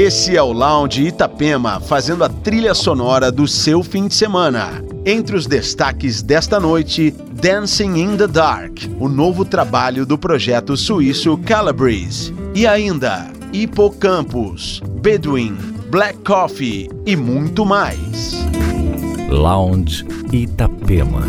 Esse é o Lounge Itapema, fazendo a trilha sonora do seu fim de semana. Entre os destaques desta noite, Dancing in the Dark, o novo trabalho do projeto suíço Calabrese. E ainda, Hipocampus, Bedouin, Black Coffee e muito mais. Lounge Itapema.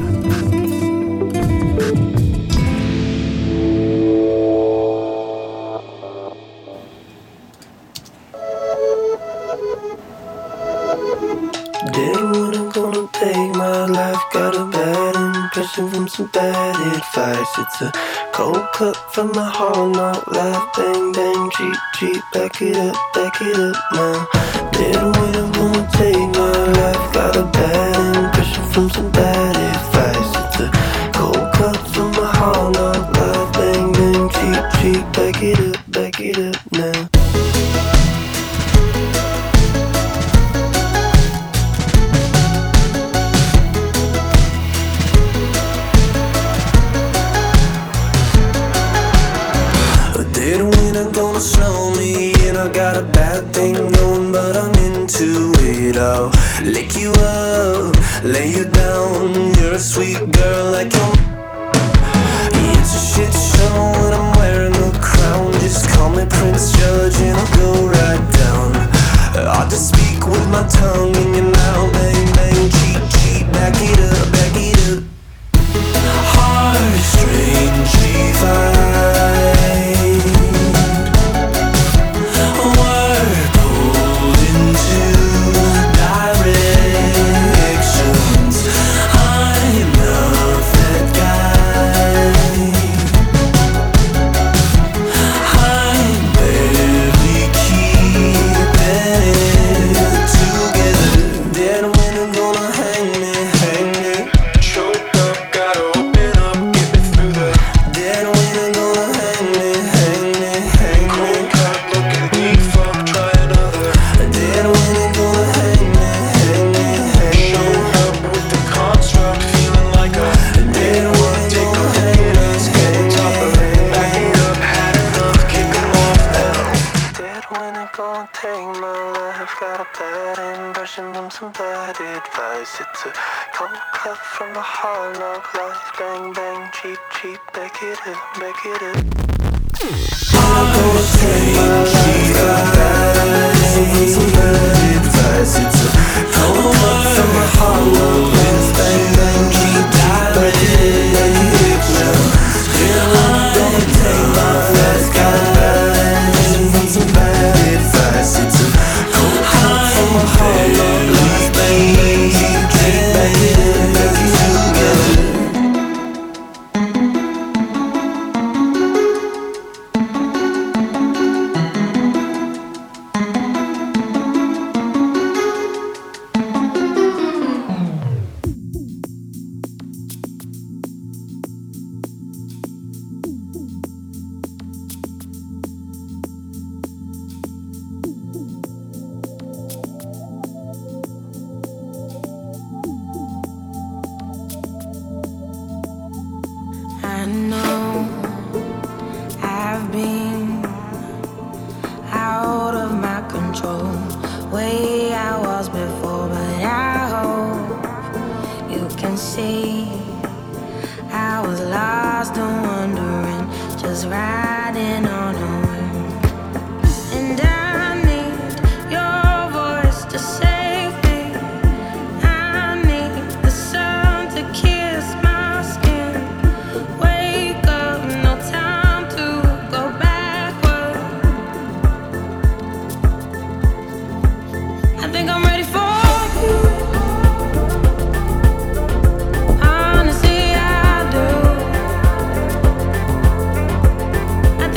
From some bad advice, it's a cold cut from my heart, not life. Bang bang, cheap cheap, back it up now. Little way I'm gonna take my life. Got a bad impression from some bad advice. It's a cold cut from my heart, not life. Bang bang, cheap cheap, back it up now. Snow me and I got a bad thing going, but I'm into it. I'll lick you up, lay you down. You're a sweet girl like you. It's a shit show and I'm wearing a crown. Just call me Prince Judge and I'll go right down. I'll just speak with my tongue in your mouth. Bang bang, cheat cheat, back it up, back it up. Heartstring G5.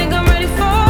I'm ready for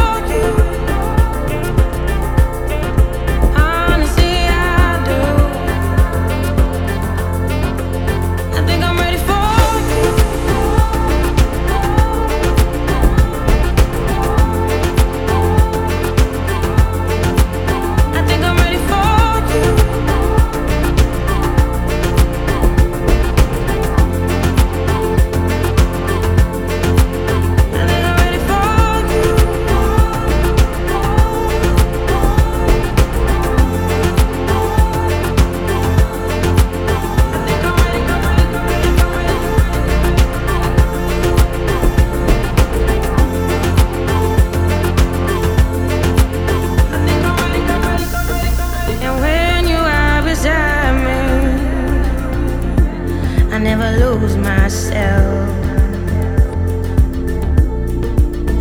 never lose myself.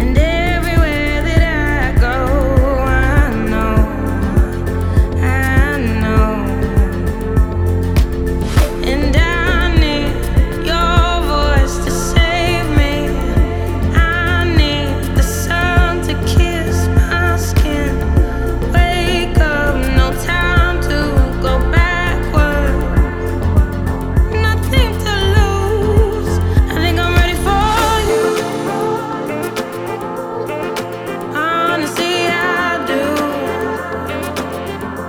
And everywhere that I go, I know. And I need your voice to save me. I need the sun to kiss my skin. Wake up, no time to go backward. Nothing to lose. I think I'm ready for you. Honestly, I do.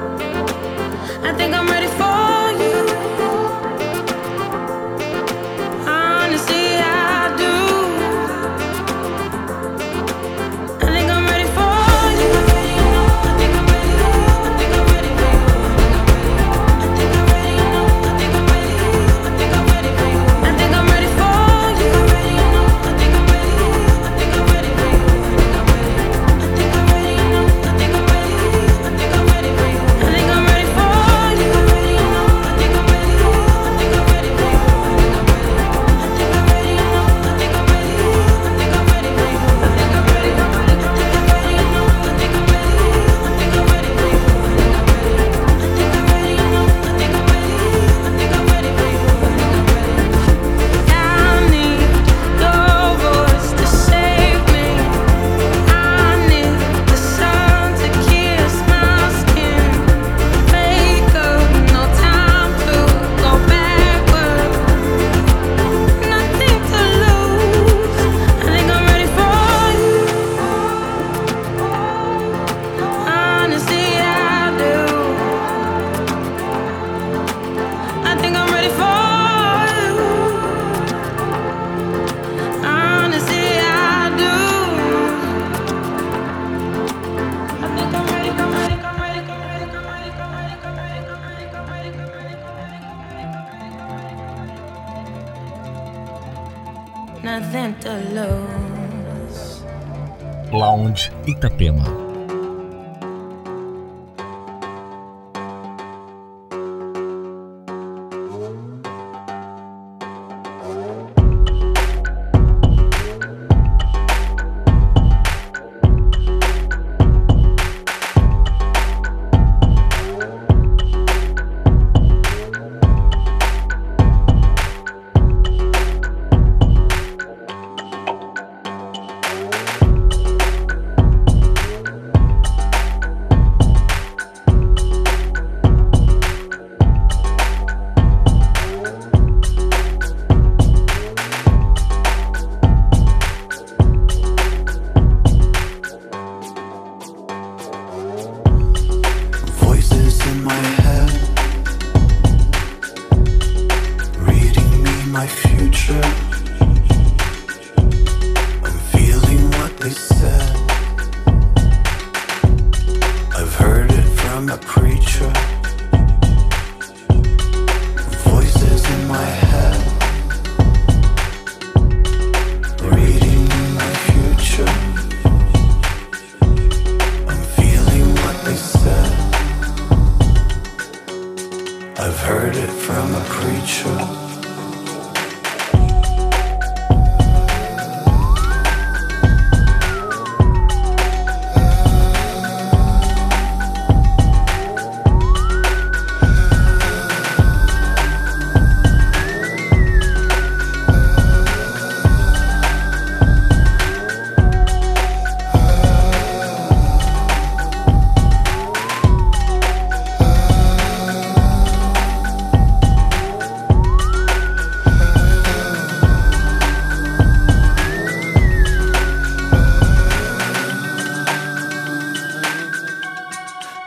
I think I'm ready for you. Honestly, I do. I think I'm ready for you. I think I'm ready for you. I think I'm ready for you. I need your voice to save me. I need the sun to kiss my skin. Wake up, no time to go backward. Nothing to lose. I think I'm ready for you. Honestly, I do. I think I'm ready for you. Honestly, I do. I think I'm ready, Nothing to lose. Lounge Itapema. Voices in my head, reading me my future. I'm feeling what they said. I've heard it from a preacher. Voices in my head, reading me my future. I'm feeling what they said. I've heard it from a preacher.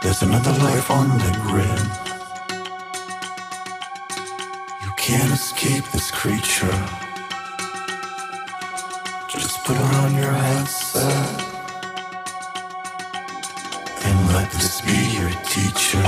There's another life on the grid. You can't escape this creature. Just put on your headset and let this be your teacher.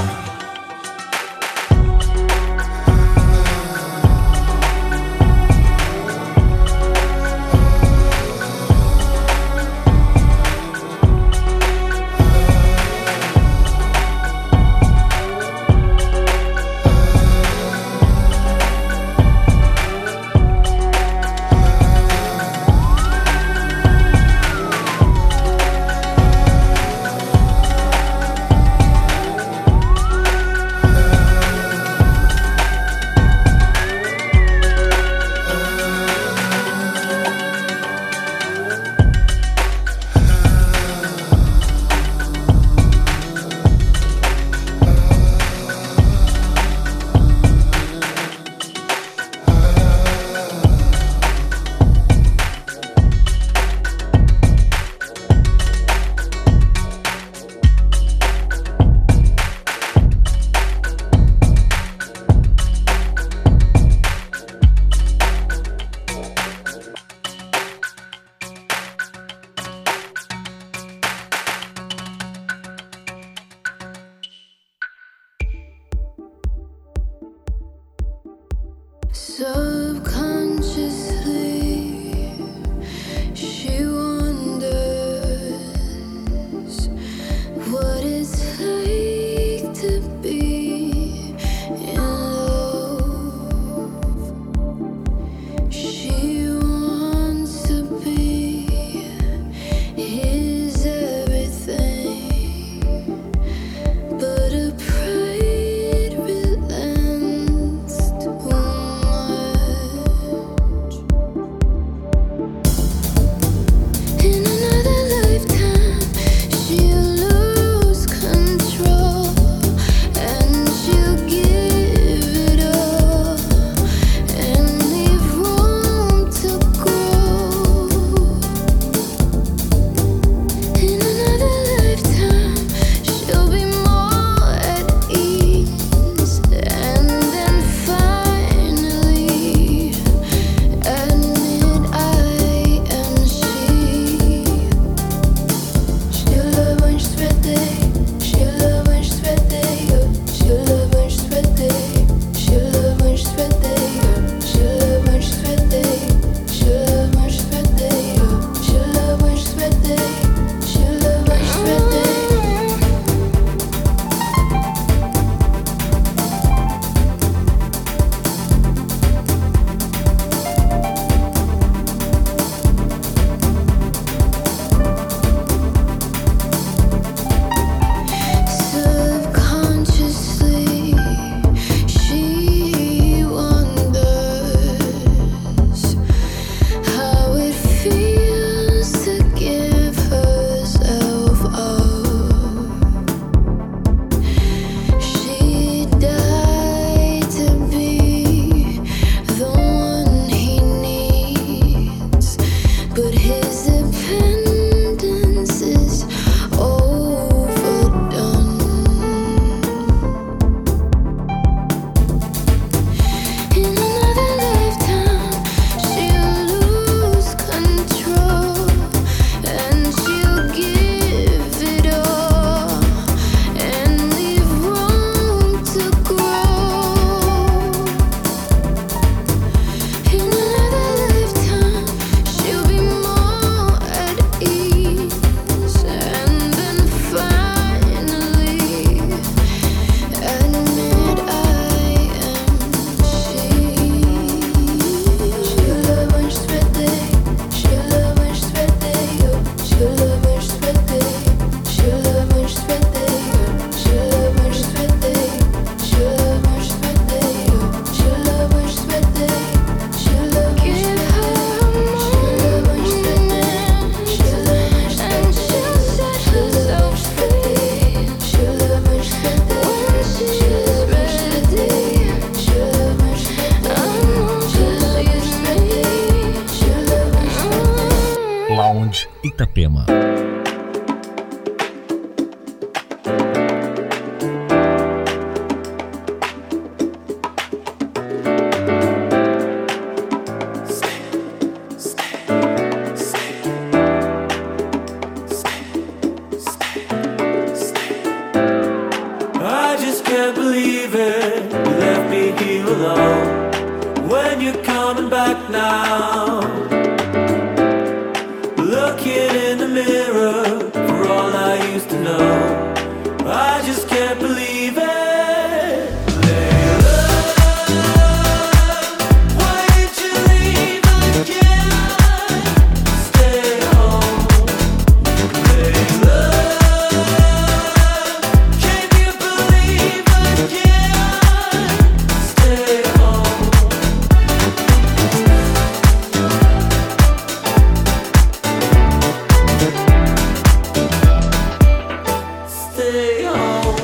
Stay home.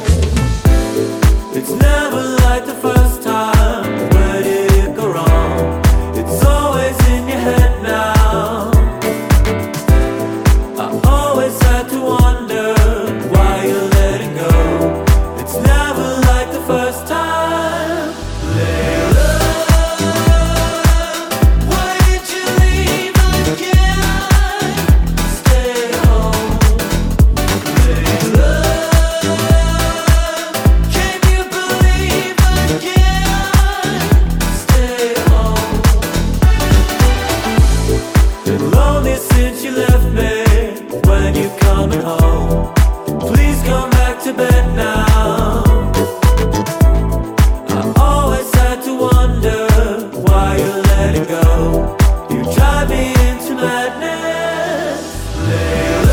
you left me when you coming home. Please come back to bed now. I always had to wonder why you let it go. You drive me into madness. Later.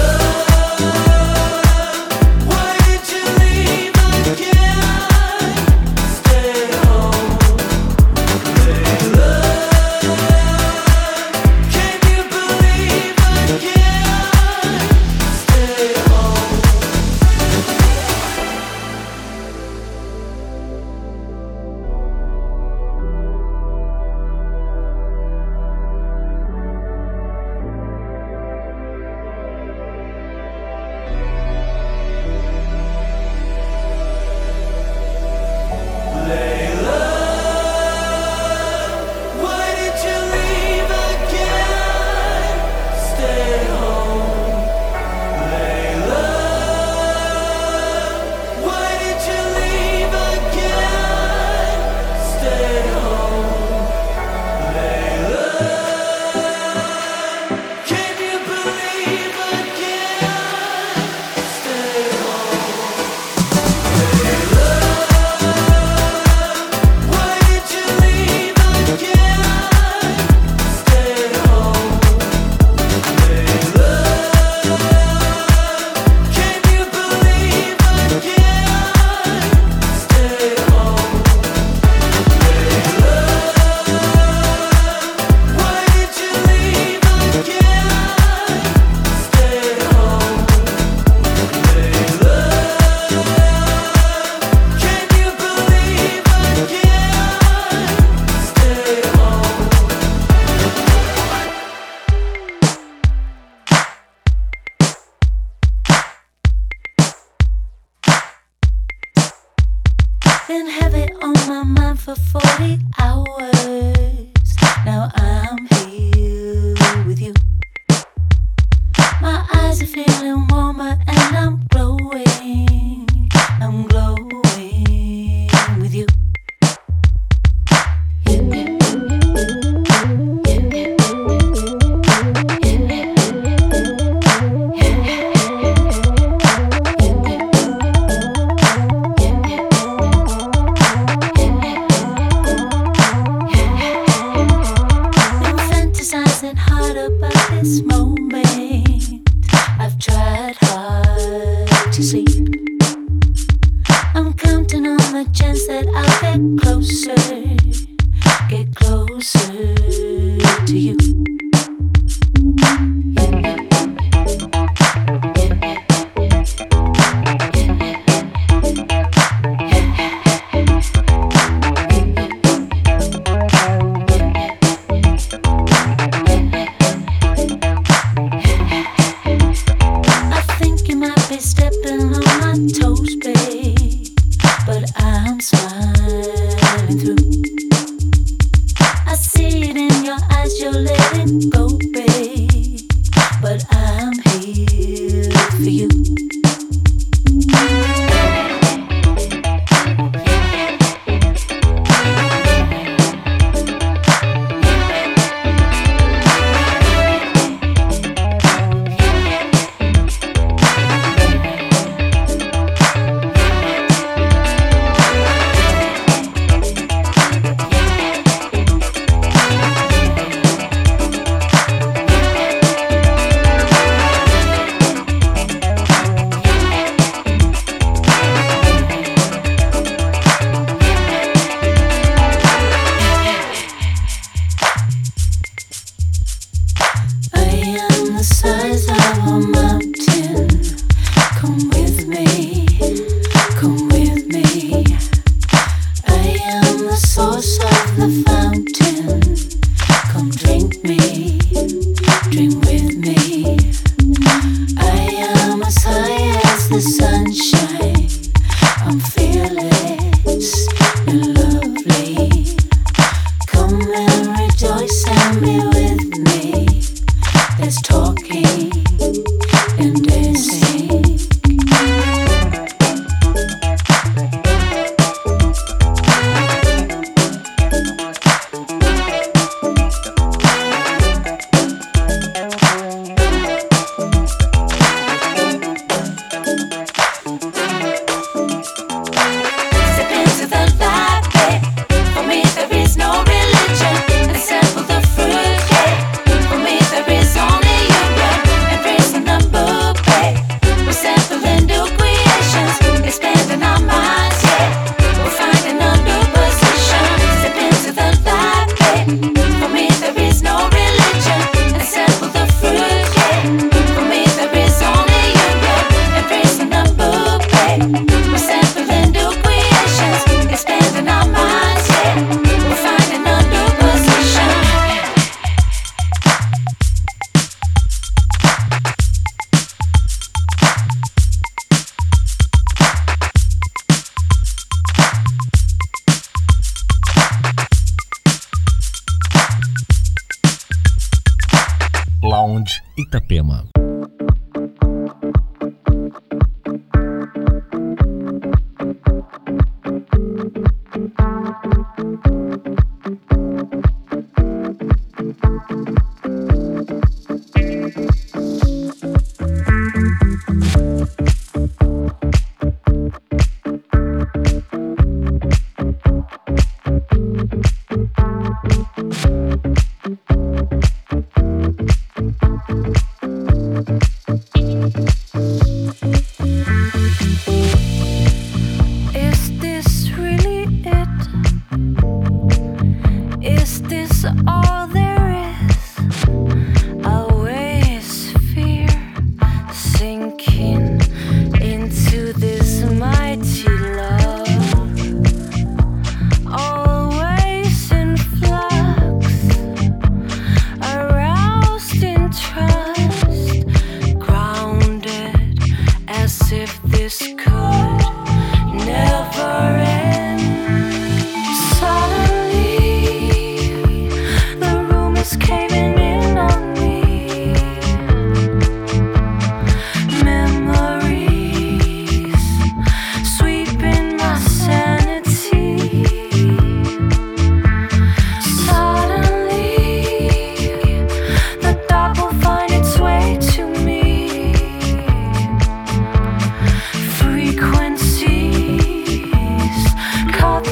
Lounge Itapema.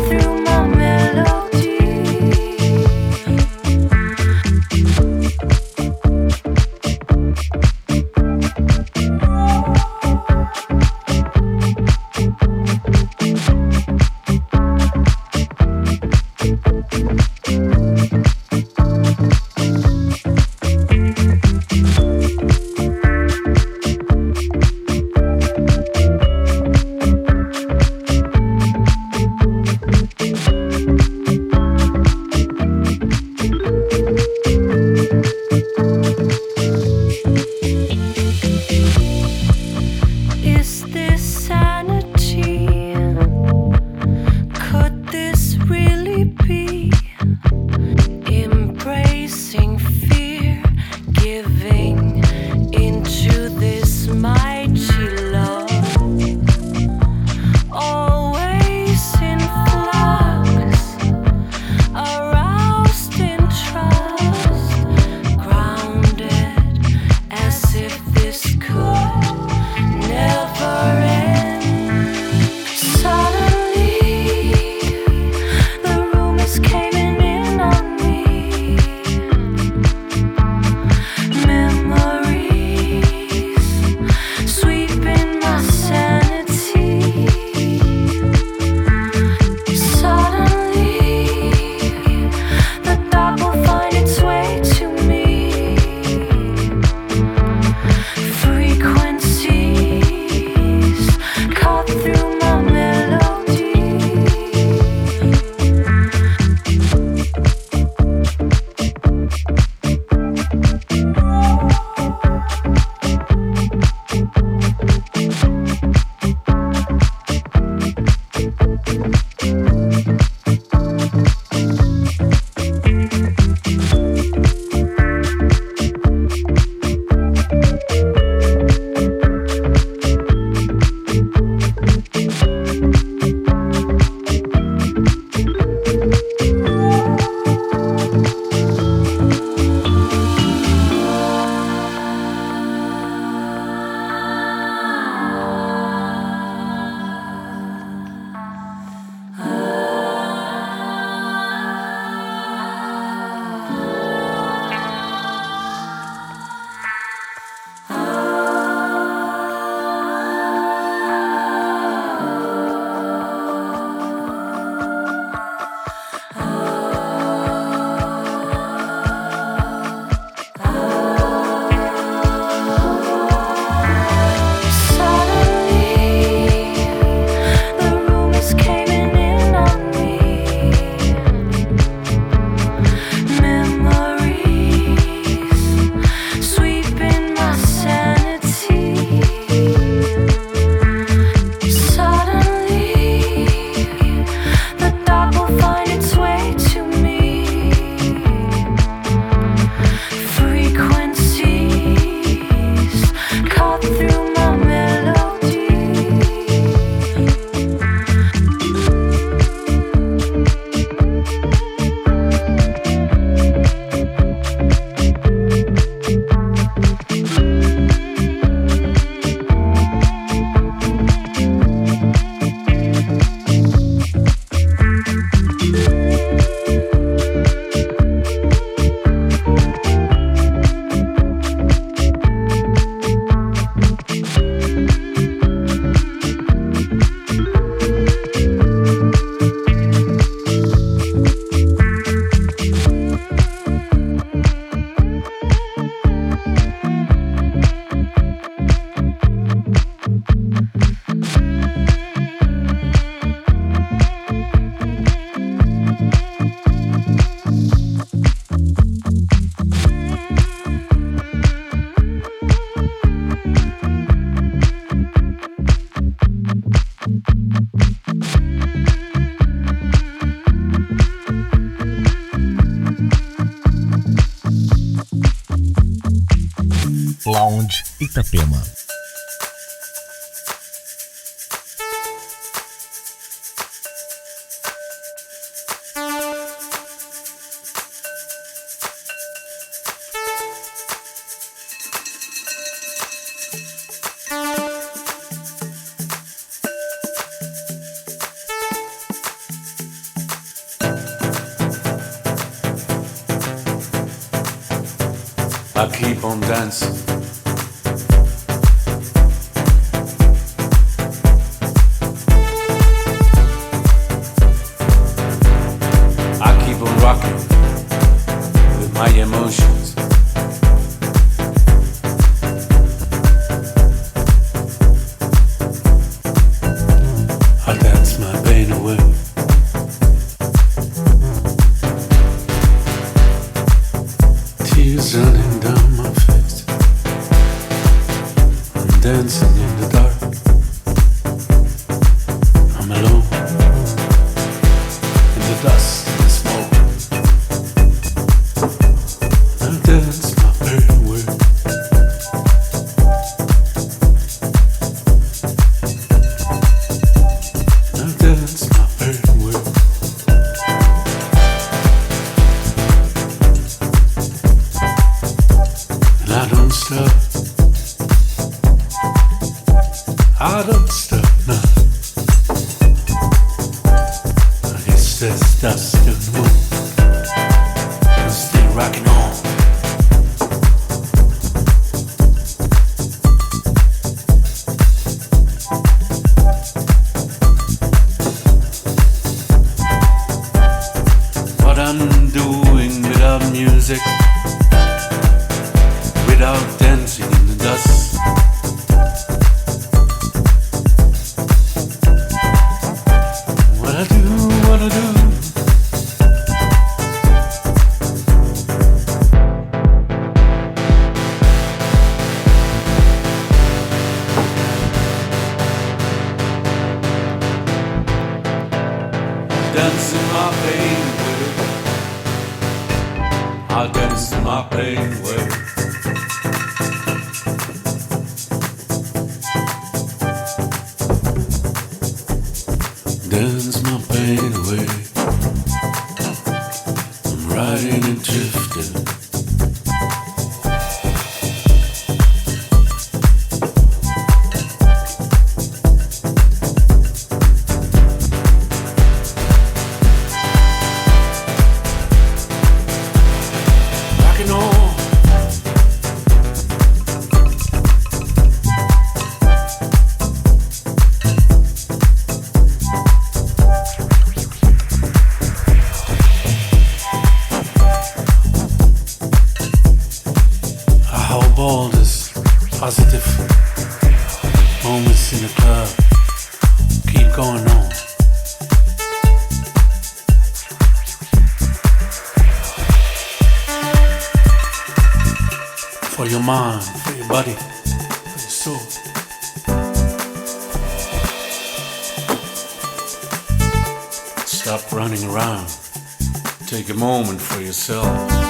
Through my melody. Lounge Itapema. I keep on dancing. I keep on rocking with my emotions. I dance my pain away. Tears running down my face. I'm dancing in the dark. I'm alone in the dust and the smoke. I dance my pain away. I dance my pain away. I don't stop now. It's just dust and moon. I'm still rocking on. What I'm doing without music, without dancing in the dust. What I do. Dance in my pain away. I'll dance in my pain away. Dance my pain away. I'm riding and drifting. Rocking on. All these positive moments in the club keep going on. For your mind, for your body, for your soul. Stop running around. Take a moment for yourself.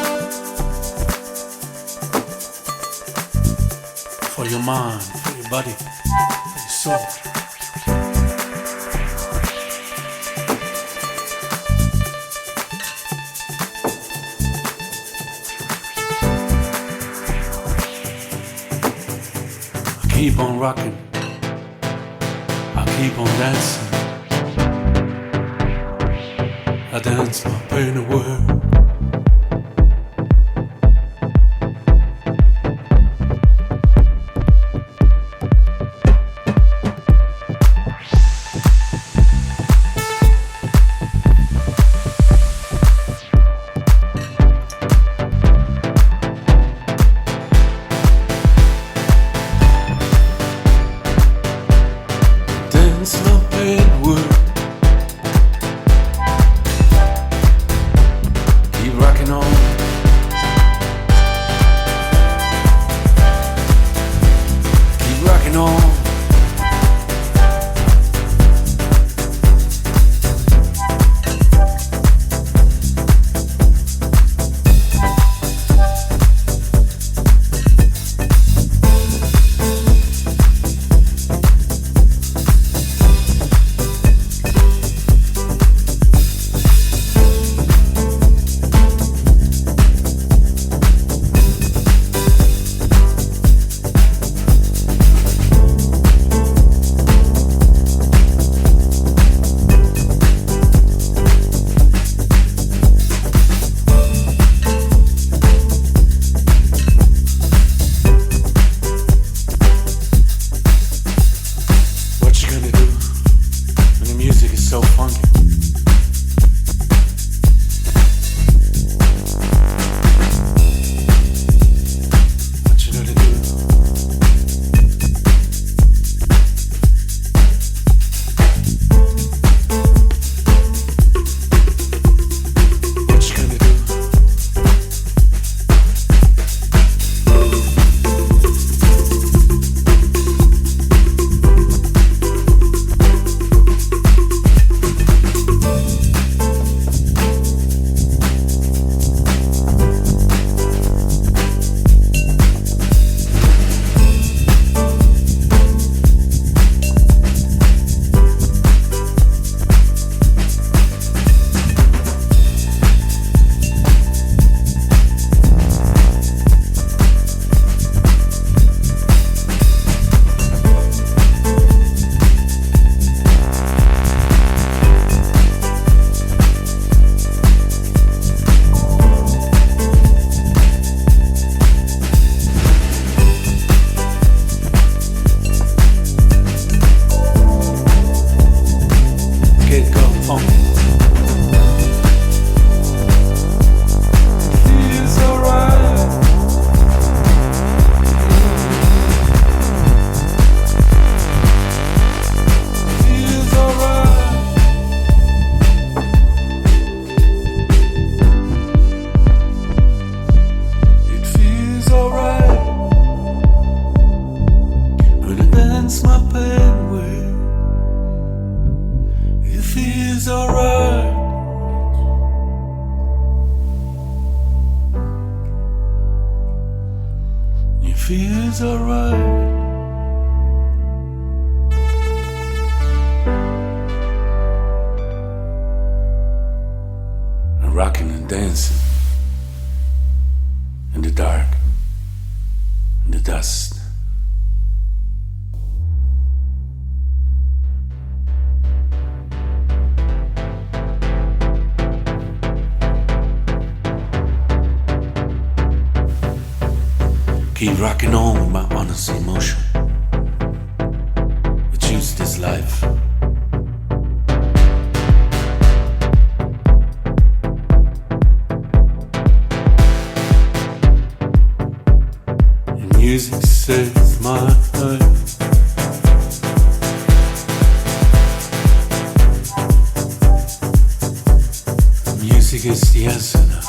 For your mind, for your body, for your soul. I keep on rocking. I keep on dancing. I dance my pain away. feels alright. Rocking and dancing in the dark, in the dust. Keep rocking on with my honest emotion. We choose this life. Music saves my life. Music is the answer now.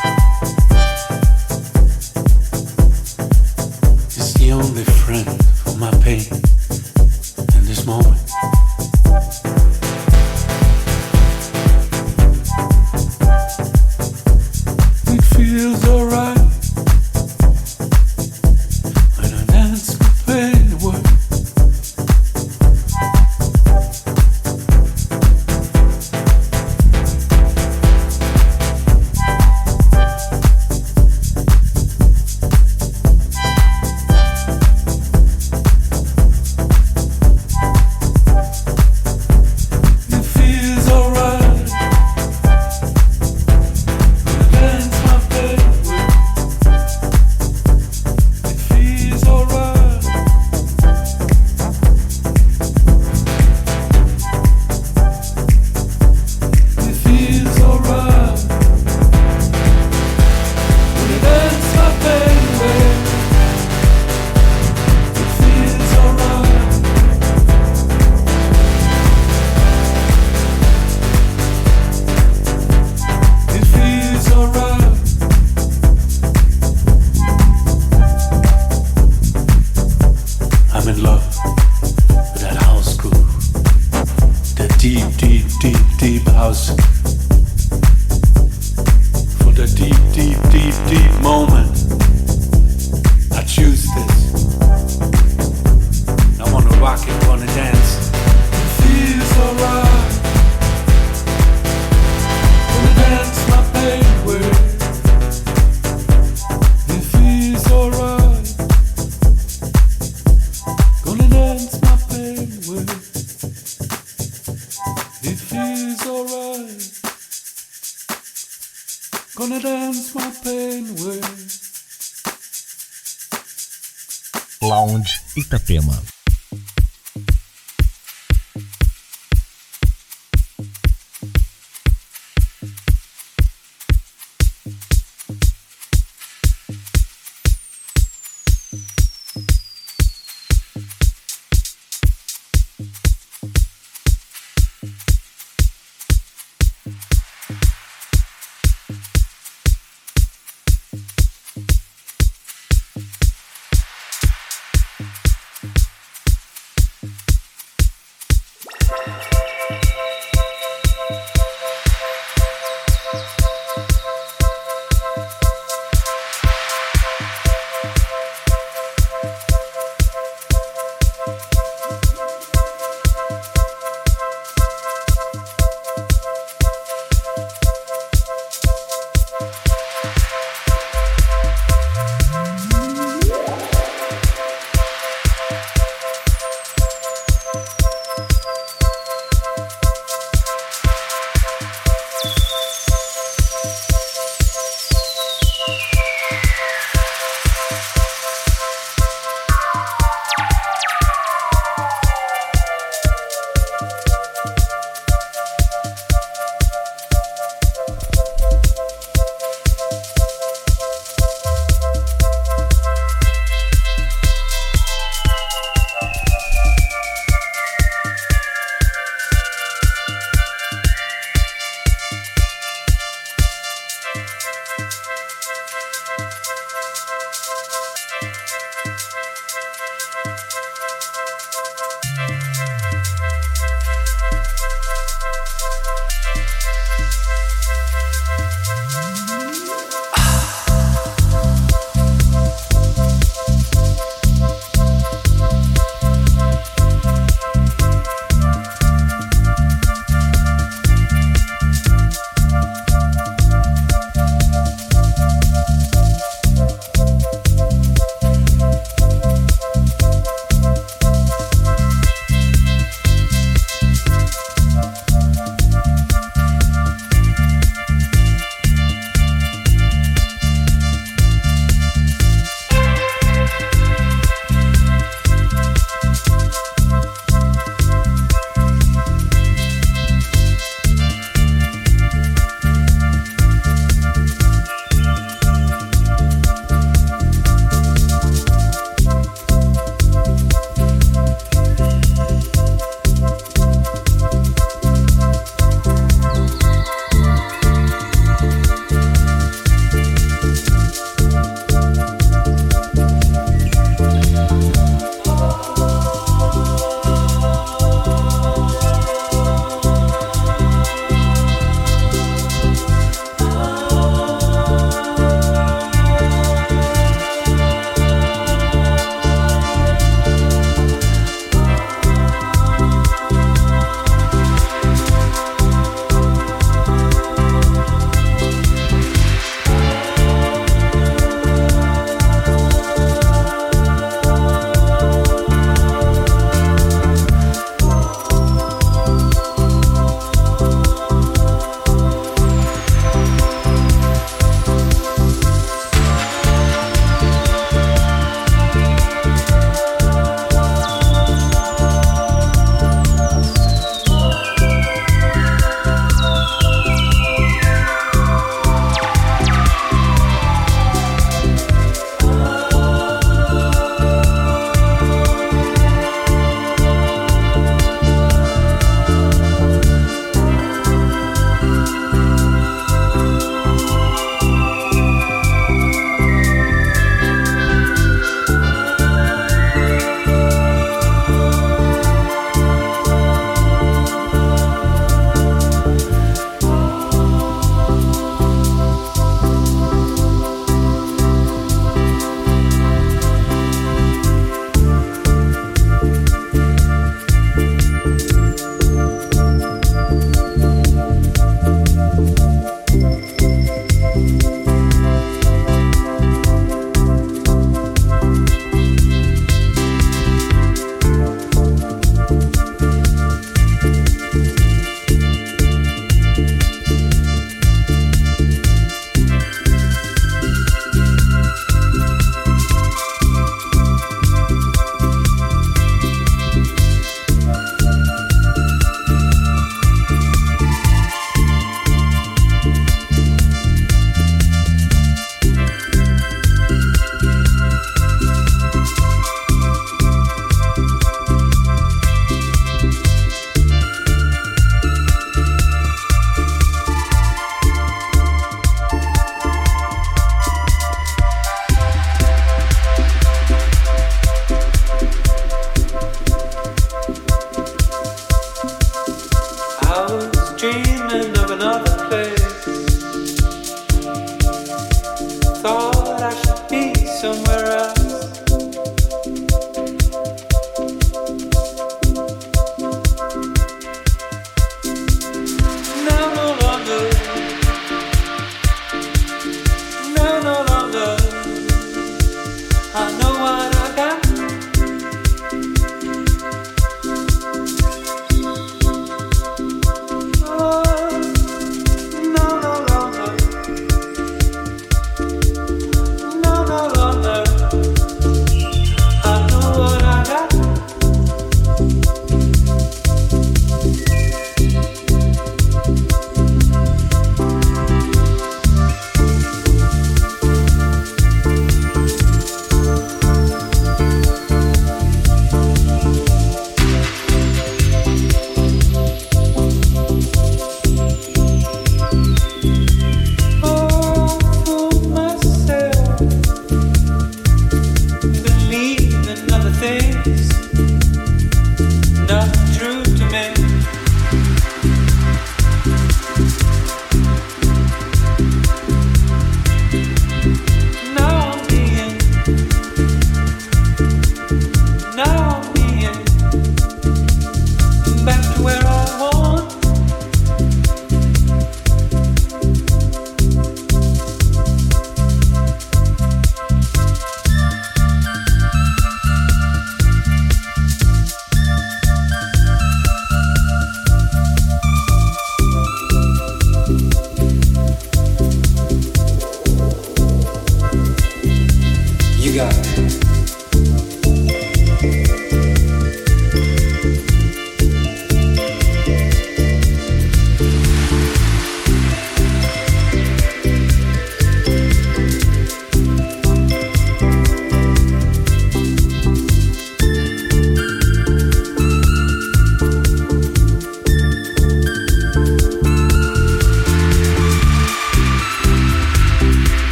It's the only friend for my pain in this moment. It feels alright. Lounge Itapema.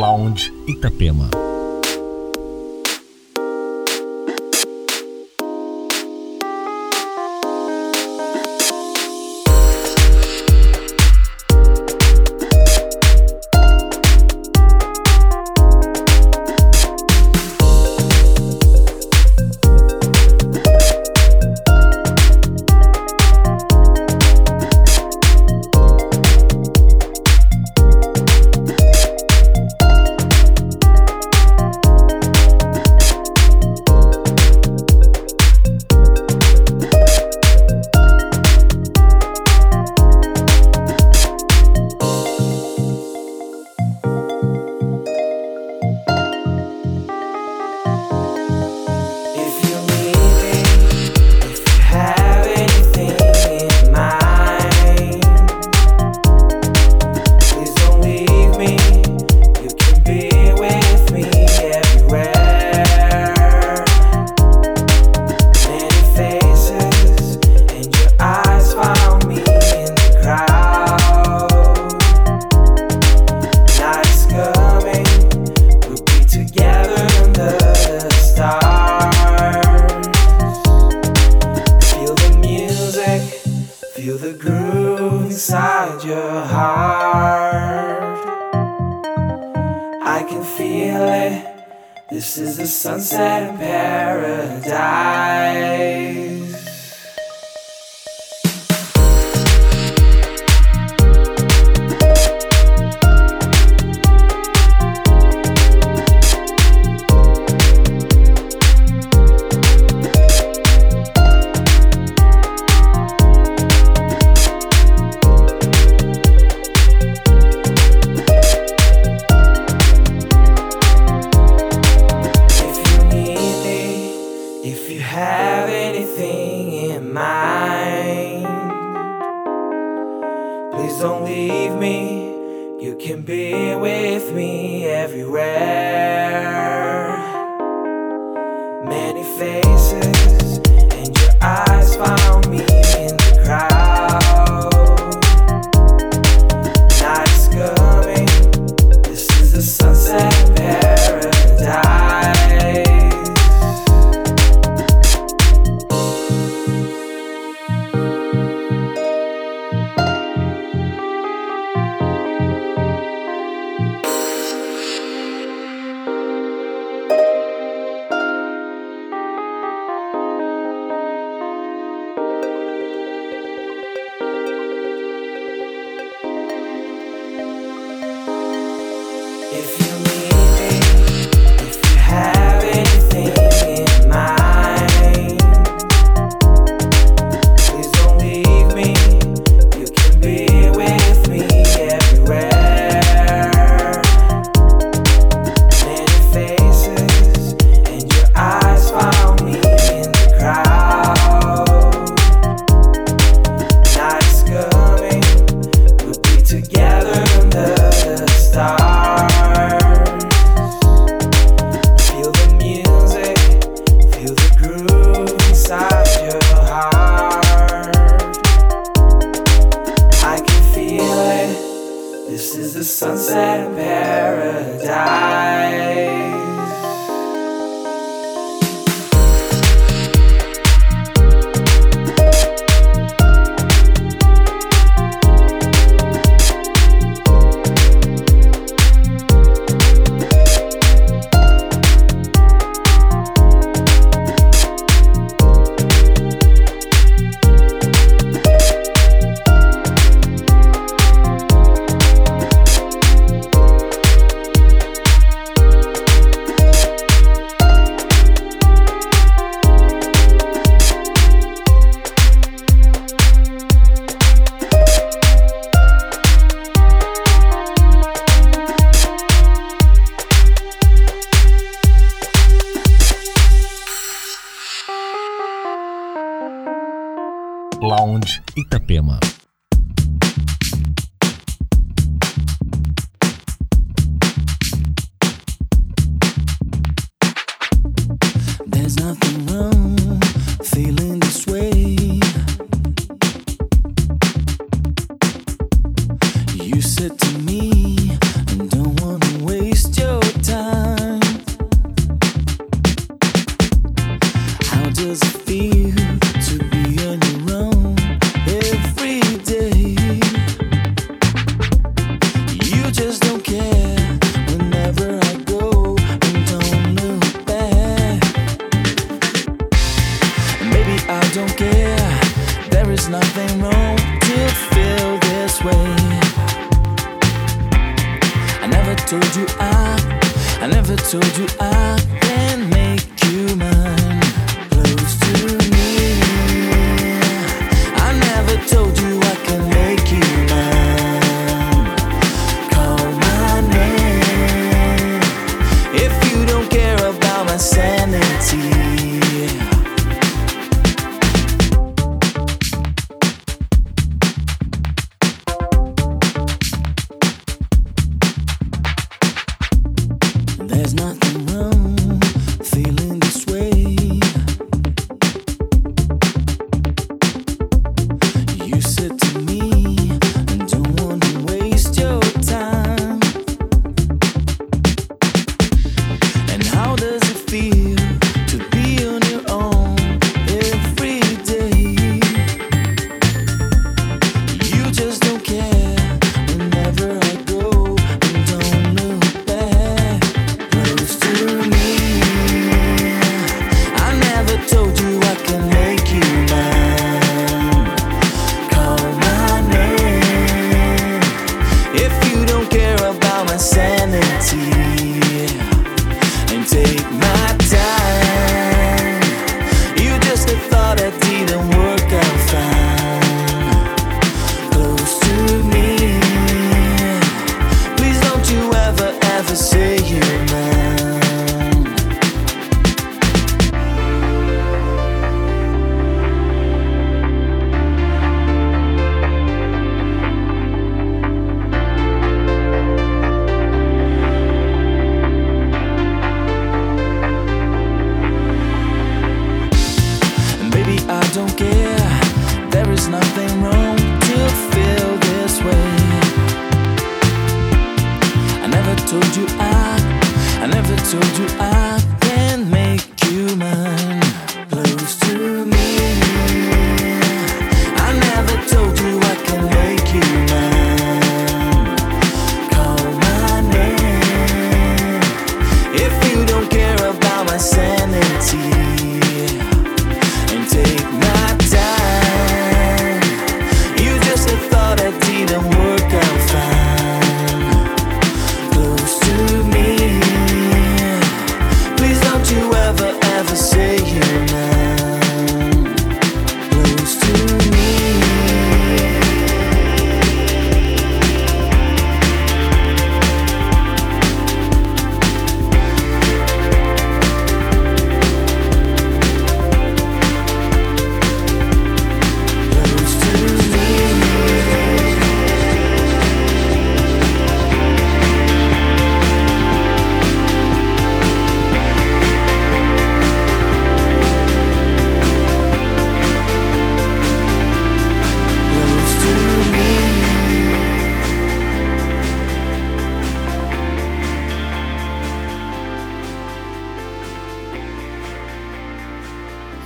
Lounge Itapema. Lounge Itapema. There's nothing wrong feeling this way. You said to me, I don't want to waste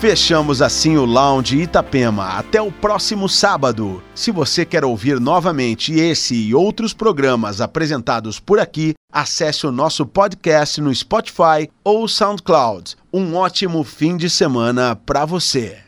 Fechamos assim o Lounge Itapema. Até o próximo sábado. Se você quer ouvir novamente esse e outros programas apresentados por aqui, acesse o nosso podcast no Spotify ou SoundCloud. Um ótimo fim de semana para você.